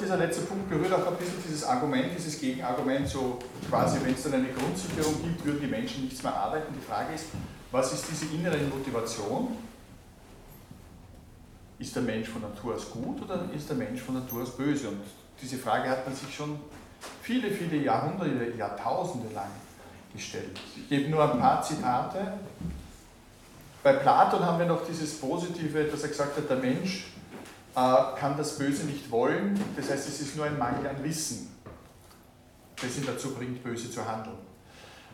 dieser letzte Punkt berührt auch ein bisschen dieses Argument, dieses Gegenargument, so quasi, wenn es dann eine Grundsicherung gibt, würden die Menschen nichts mehr arbeiten. Die Frage ist, was ist diese innere Motivation? Ist der Mensch von Natur aus gut oder ist der Mensch von Natur aus böse? Und diese Frage hat man sich schon viele, viele Jahrhunderte, Jahrtausende lang gestellt. Ich gebe nur ein paar Zitate. Bei Platon haben wir noch dieses Positive, dass er gesagt hat, der Mensch kann das Böse nicht wollen, das heißt, es ist nur ein Mangel an Wissen, das ihn dazu bringt, böse zu handeln.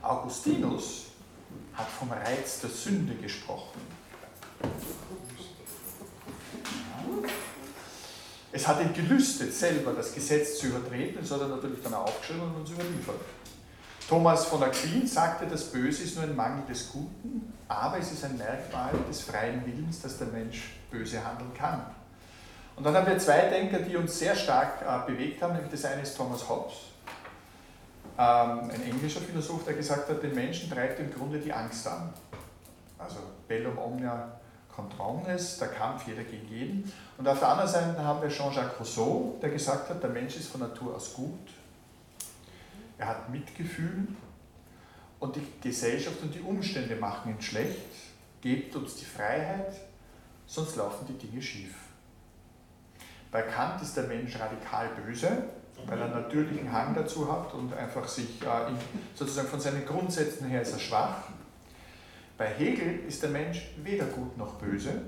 Augustinus hat vom Reiz der Sünde gesprochen. Es hat ihn gelüstet, selber das Gesetz zu übertreten, das hat er natürlich dann aufgeschrieben und uns überliefert. Thomas von Aquin sagte, das Böse ist nur ein Mangel des Guten, aber es ist ein Merkmal des freien Willens, dass der Mensch böse handeln kann. Und dann haben wir zwei Denker, die uns sehr stark bewegt haben, nämlich das eine ist Thomas Hobbes, ein englischer Philosoph, der gesagt hat, den Menschen treibt im Grunde die Angst an. Also bellum omnia contra omnes, der Kampf jeder gegen jeden. Und auf der anderen Seite haben wir Jean-Jacques Rousseau, der gesagt hat, der Mensch ist von Natur aus gut, er hat Mitgefühl und die Gesellschaft und die Umstände machen ihn schlecht, gebt uns die Freiheit, sonst laufen die Dinge schief. Bei Kant ist der Mensch radikal böse, weil er einen natürlichen Hang dazu hat und einfach sich sozusagen von seinen Grundsätzen her ist er schwach. Bei Hegel ist der Mensch weder gut noch böse,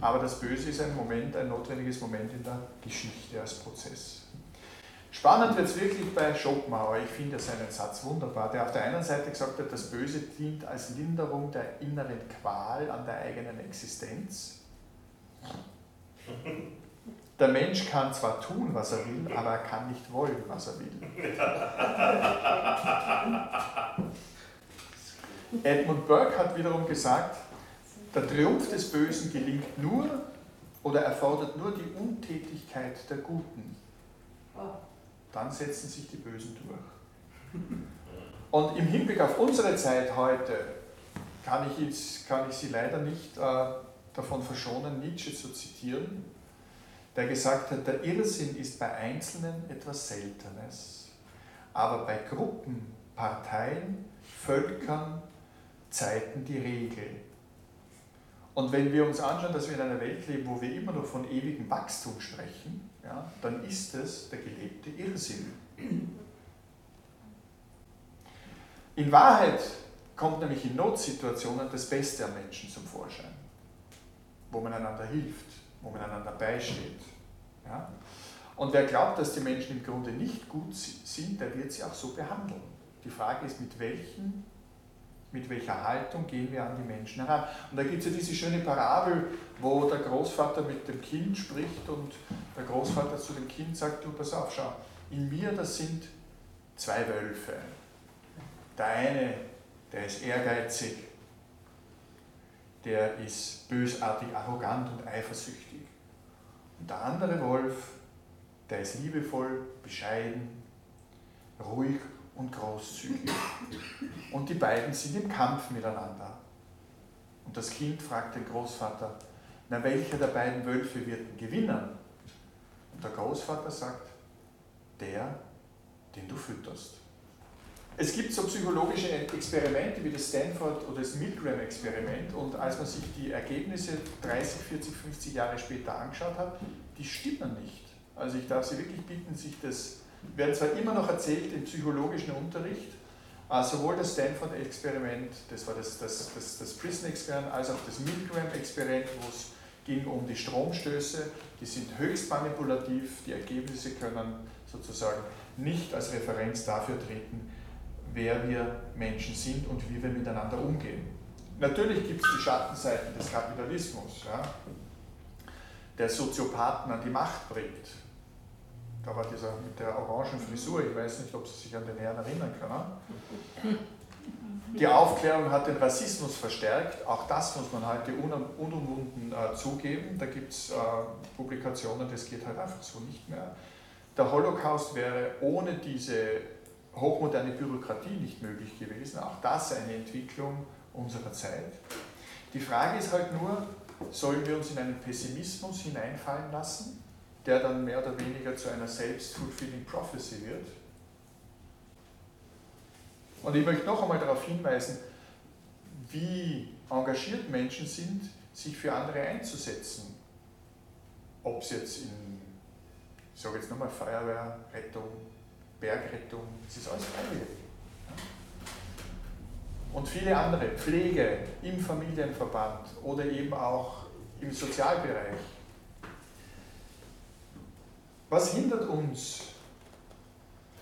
aber das Böse ist ein Moment, ein notwendiges Moment in der Geschichte als Prozess. Spannend wird es wirklich bei Schopenhauer, ich finde seinen Satz wunderbar, der auf der einen Seite gesagt hat, das Böse dient als Linderung der inneren Qual an der eigenen Existenz. Der Mensch kann zwar tun, was er will, aber er kann nicht wollen, was er will. Edmund Burke hat wiederum gesagt, der Triumph des Bösen gelingt nur oder erfordert nur die Untätigkeit der Guten. Dann setzen sich die Bösen durch. Und im Hinblick auf unsere Zeit heute kann ich Sie leider nicht davon verschonen, Nietzsche zu zitieren, der gesagt hat, der Irrsinn ist bei Einzelnen etwas Seltenes, aber bei Gruppen, Parteien, Völkern, Zeiten die Regel. Und wenn wir uns anschauen, dass wir in einer Welt leben, wo wir immer noch von ewigem Wachstum sprechen, ja, dann ist es der gelebte Irrsinn. In Wahrheit kommt nämlich in Notsituationen das Beste am Menschen zum Vorschein, wo man einander hilft, wo man einander beisteht. Ja? Und wer glaubt, dass die Menschen im Grunde nicht gut sind, der wird sie auch so behandeln. Die Frage ist, mit welcher Haltung gehen wir an die Menschen heran? Und da gibt es ja diese schöne Parabel, wo der Großvater mit dem Kind spricht und der Großvater zu dem Kind sagt, du, pass auf, schau, in mir, das sind zwei Wölfe. Der eine, der ist ehrgeizig, der ist bösartig, arrogant und eifersüchtig. Und der andere Wolf, der ist liebevoll, bescheiden, ruhig und großzügig. Und die beiden sind im Kampf miteinander. Und das Kind fragt den Großvater, na, welcher der beiden Wölfe wird denn gewinnen? Und der Großvater sagt, der, den du fütterst. Es gibt so psychologische Experimente wie das Stanford- oder das Milgram-Experiment und als man sich die Ergebnisse 30, 40, 50 Jahre später angeschaut hat, die stimmen nicht. Also ich darf Sie wirklich bitten, sich das, werden zwar immer noch erzählt im psychologischen Unterricht, sowohl das Stanford-Experiment, das war das Prison-Experiment, als auch das Milgram-Experiment, wo es ging um die Stromstöße, die sind höchst manipulativ, die Ergebnisse können sozusagen nicht als Referenz dafür treten, wer wir Menschen sind und wie wir miteinander umgehen. Natürlich gibt es die Schattenseiten des Kapitalismus, ja, der Soziopathen an die Macht bringt. Da war dieser mit der orangen Frisur, ich weiß nicht, ob Sie sich an den Herrn erinnern können. Die Aufklärung hat den Rassismus verstärkt, auch das muss man heute unumwunden zugeben. Da gibt es Publikationen, das geht halt einfach so nicht mehr. Der Holocaust wäre ohne diese hochmoderne Bürokratie nicht möglich gewesen, auch das eine Entwicklung unserer Zeit. Die Frage ist halt nur, sollen wir uns in einen Pessimismus hineinfallen lassen der dann mehr oder weniger zu einer Selbst-Fulfilling Prophecy wird. Und ich möchte noch einmal darauf hinweisen, wie engagiert Menschen sind, sich für andere einzusetzen. Ob es jetzt in, ich sage jetzt nochmal, Feuerwehr, Rettung, Bergrettung, es ist alles freiwillig. Und viele andere, Pflege im Familienverband oder eben auch im Sozialbereich. Was hindert uns,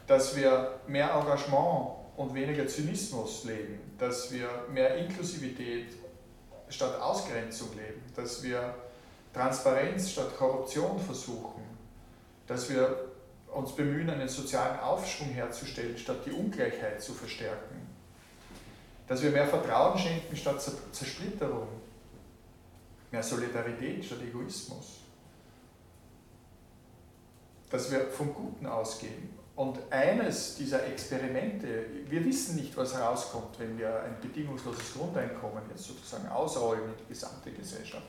dass wir mehr Engagement und weniger Zynismus leben, dass wir mehr Inklusivität statt Ausgrenzung leben, dass wir Transparenz statt Korruption versuchen, dass wir uns bemühen, einen sozialen Aufschwung herzustellen, statt die Ungleichheit zu verstärken, dass wir mehr Vertrauen schenken statt Zersplitterung, mehr Solidarität statt Egoismus, dass wir vom Guten ausgehen. Und eines dieser Experimente, wir wissen nicht, was herauskommt, wenn wir ein bedingungsloses Grundeinkommen jetzt sozusagen ausrollen in die gesamte Gesellschaft.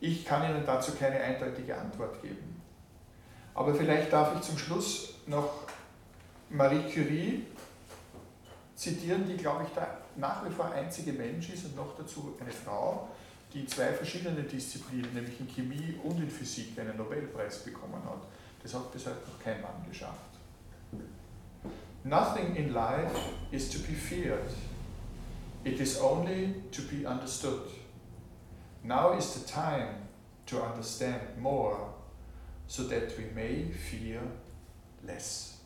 Ich kann Ihnen dazu keine eindeutige Antwort geben. Aber vielleicht darf ich zum Schluss noch Marie Curie zitieren, die, glaube ich, der nach wie vor einzige Mensch ist und noch dazu eine Frau, die in zwei verschiedenen Disziplinen, nämlich in Chemie und in Physik, einen Nobelpreis bekommen hat. Das hat bis heute noch kein Mann geschafft. Nothing in life is to be feared. It is only to be understood. Now is the time to understand more, so that we may fear less.